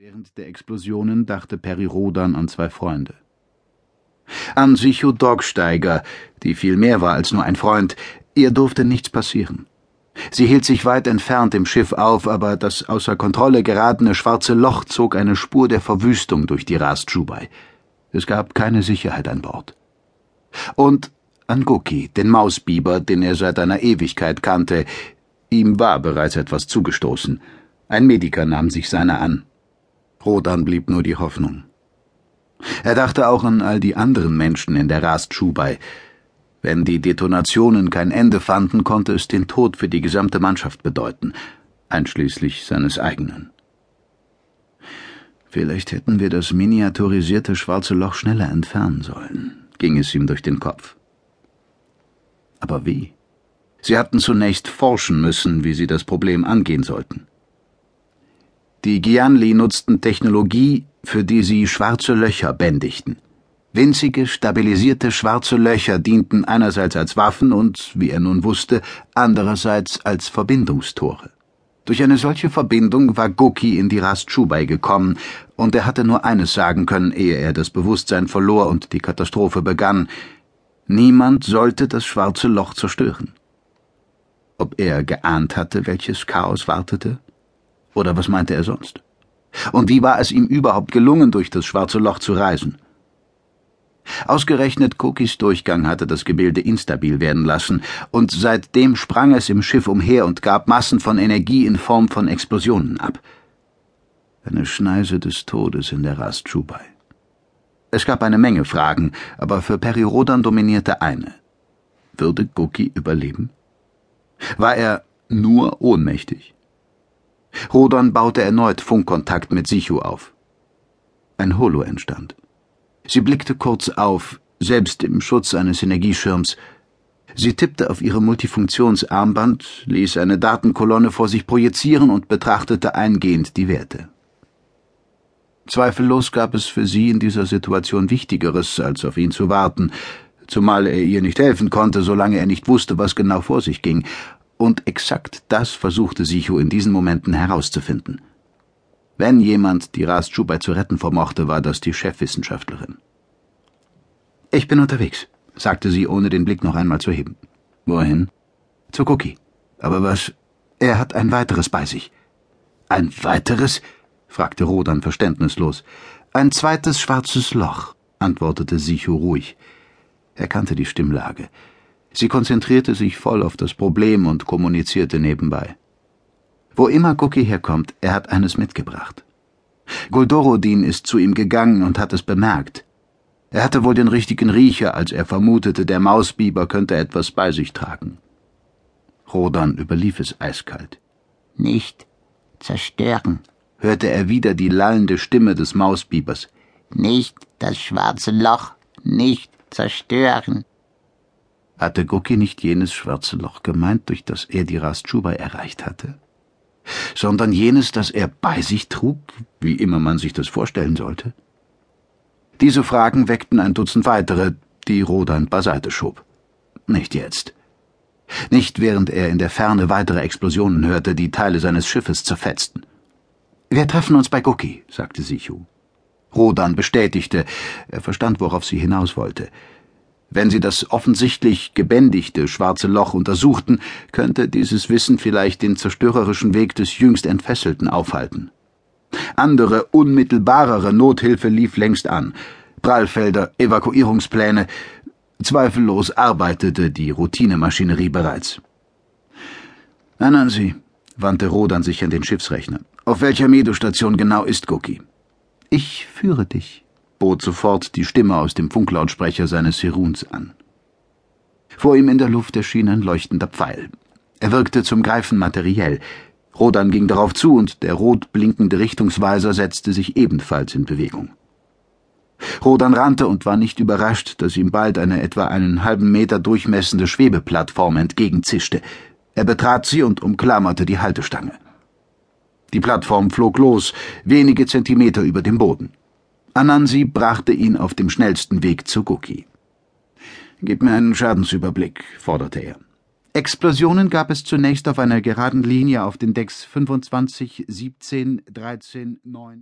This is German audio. Während der Explosionen dachte Perry Rhodan an zwei Freunde. An Sichu Dorksteiger, die viel mehr war als nur ein Freund, ihr durfte nichts passieren. Sie hielt sich weit entfernt im Schiff auf, aber das außer Kontrolle geratene schwarze Loch zog eine Spur der Verwüstung durch die Ras Tschubai. Es gab keine Sicherheit an Bord. Und Anguki, den Mausbiber, den er seit einer Ewigkeit kannte, ihm war bereits etwas zugestoßen. Ein Mediker nahm sich seiner an. Rhodan blieb nur die Hoffnung. Er dachte auch an all die anderen Menschen in der Ras Tschubai. Wenn die Detonationen kein Ende fanden, konnte es den Tod für die gesamte Mannschaft bedeuten, einschließlich seines eigenen. Vielleicht hätten wir das miniaturisierte schwarze Loch schneller entfernen sollen, ging es ihm durch den Kopf. Aber wie? Sie hatten zunächst forschen müssen, wie sie das Problem angehen sollten. Die Gyanli nutzten Technologie, für die sie schwarze Löcher bändigten. Winzige, stabilisierte schwarze Löcher dienten einerseits als Waffen und, wie er nun wusste, andererseits als Verbindungstore. Durch eine solche Verbindung war Gucky in die Ras Tschubai gekommen, und er hatte nur eines sagen können, ehe er das Bewusstsein verlor und die Katastrophe begann. Niemand sollte das schwarze Loch zerstören. Ob er geahnt hatte, welches Chaos wartete? Oder was meinte er sonst? Und wie war es ihm überhaupt gelungen, durch das schwarze Loch zu reisen? Ausgerechnet Guckys Durchgang hatte das Gebilde instabil werden lassen, und seitdem sprang es im Schiff umher und gab Massen von Energie in Form von Explosionen ab. Eine Schneise des Todes in der Ras Tschubai. Es gab eine Menge Fragen, aber für Perry Rhodan dominierte eine. Würde Gucky überleben? War er nur ohnmächtig? Rhodan baute erneut Funkkontakt mit Sichu auf. Ein Holo entstand. Sie blickte kurz auf, selbst im Schutz eines Energieschirms. Sie tippte auf ihre Multifunktionsarmband, ließ eine Datenkolonne vor sich projizieren und betrachtete eingehend die Werte. Zweifellos gab es für sie in dieser Situation Wichtigeres, als auf ihn zu warten, zumal er ihr nicht helfen konnte, solange er nicht wusste, was genau vor sich ging. Und exakt das versuchte Sichu in diesen Momenten herauszufinden. Wenn jemand die Ras Tschubai zu retten vermochte, war das die Chefwissenschaftlerin. »Ich bin unterwegs«, sagte sie, ohne den Blick noch einmal zu heben. »Wohin?« »Zu Gucky. Aber was? Er hat ein weiteres bei sich.« »Ein weiteres?« fragte Rhodan verständnislos. »Ein zweites schwarzes Loch«, antwortete Sichu ruhig. Er kannte die Stimmlage. Sie konzentrierte sich voll auf das Problem und kommunizierte nebenbei. Wo immer Gucky herkommt, er hat eines mitgebracht. Guldorodin ist zu ihm gegangen und hat es bemerkt. Er hatte wohl den richtigen Riecher, als er vermutete, der Mausbiber könnte etwas bei sich tragen. Rhodan überlief es eiskalt. »Nicht zerstören«, hörte er wieder die lallende Stimme des Mausbibers. »Nicht das schwarze Loch, nicht zerstören.« Hatte Gucky nicht jenes schwarze Loch gemeint, durch das er die Ras Tschubai erreicht hatte, sondern jenes, das er bei sich trug, wie immer man sich das vorstellen sollte? Diese Fragen weckten ein Dutzend weitere, die Rhodan beiseite schob. Nicht jetzt. Nicht während er in der Ferne weitere Explosionen hörte, die Teile seines Schiffes zerfetzten. »Wir treffen uns bei Gucky«, sagte Sichu. Rhodan bestätigte, er verstand, worauf sie hinaus wollte. Wenn sie das offensichtlich gebändigte schwarze Loch untersuchten, könnte dieses Wissen vielleicht den zerstörerischen Weg des jüngst Entfesselten aufhalten. Andere, unmittelbarere Nothilfe lief längst an. Prallfelder, Evakuierungspläne. Zweifellos arbeitete die Routinemaschinerie bereits. »Anansi«, wandte Rhodan sich an den Schiffsrechner, »auf welcher Medostation genau ist Gucky?« »Ich führe dich«, bot sofort die Stimme aus dem Funklautsprecher seines Seruns an. Vor ihm in der Luft erschien ein leuchtender Pfeil. Er wirkte zum Greifen materiell. Rhodan ging darauf zu, und der rot blinkende Richtungsweiser setzte sich ebenfalls in Bewegung. Rhodan rannte und war nicht überrascht, dass ihm bald eine etwa einen halben Meter durchmessende Schwebeplattform entgegenzischte. Er betrat sie und umklammerte die Haltestange. Die Plattform flog los, wenige Zentimeter über dem Boden. Anansi brachte ihn auf dem schnellsten Weg zu Gucky. »Gib mir einen Schadensüberblick«, forderte er. Explosionen gab es zunächst auf einer geraden Linie auf den Decks 25, 17, 13, 9...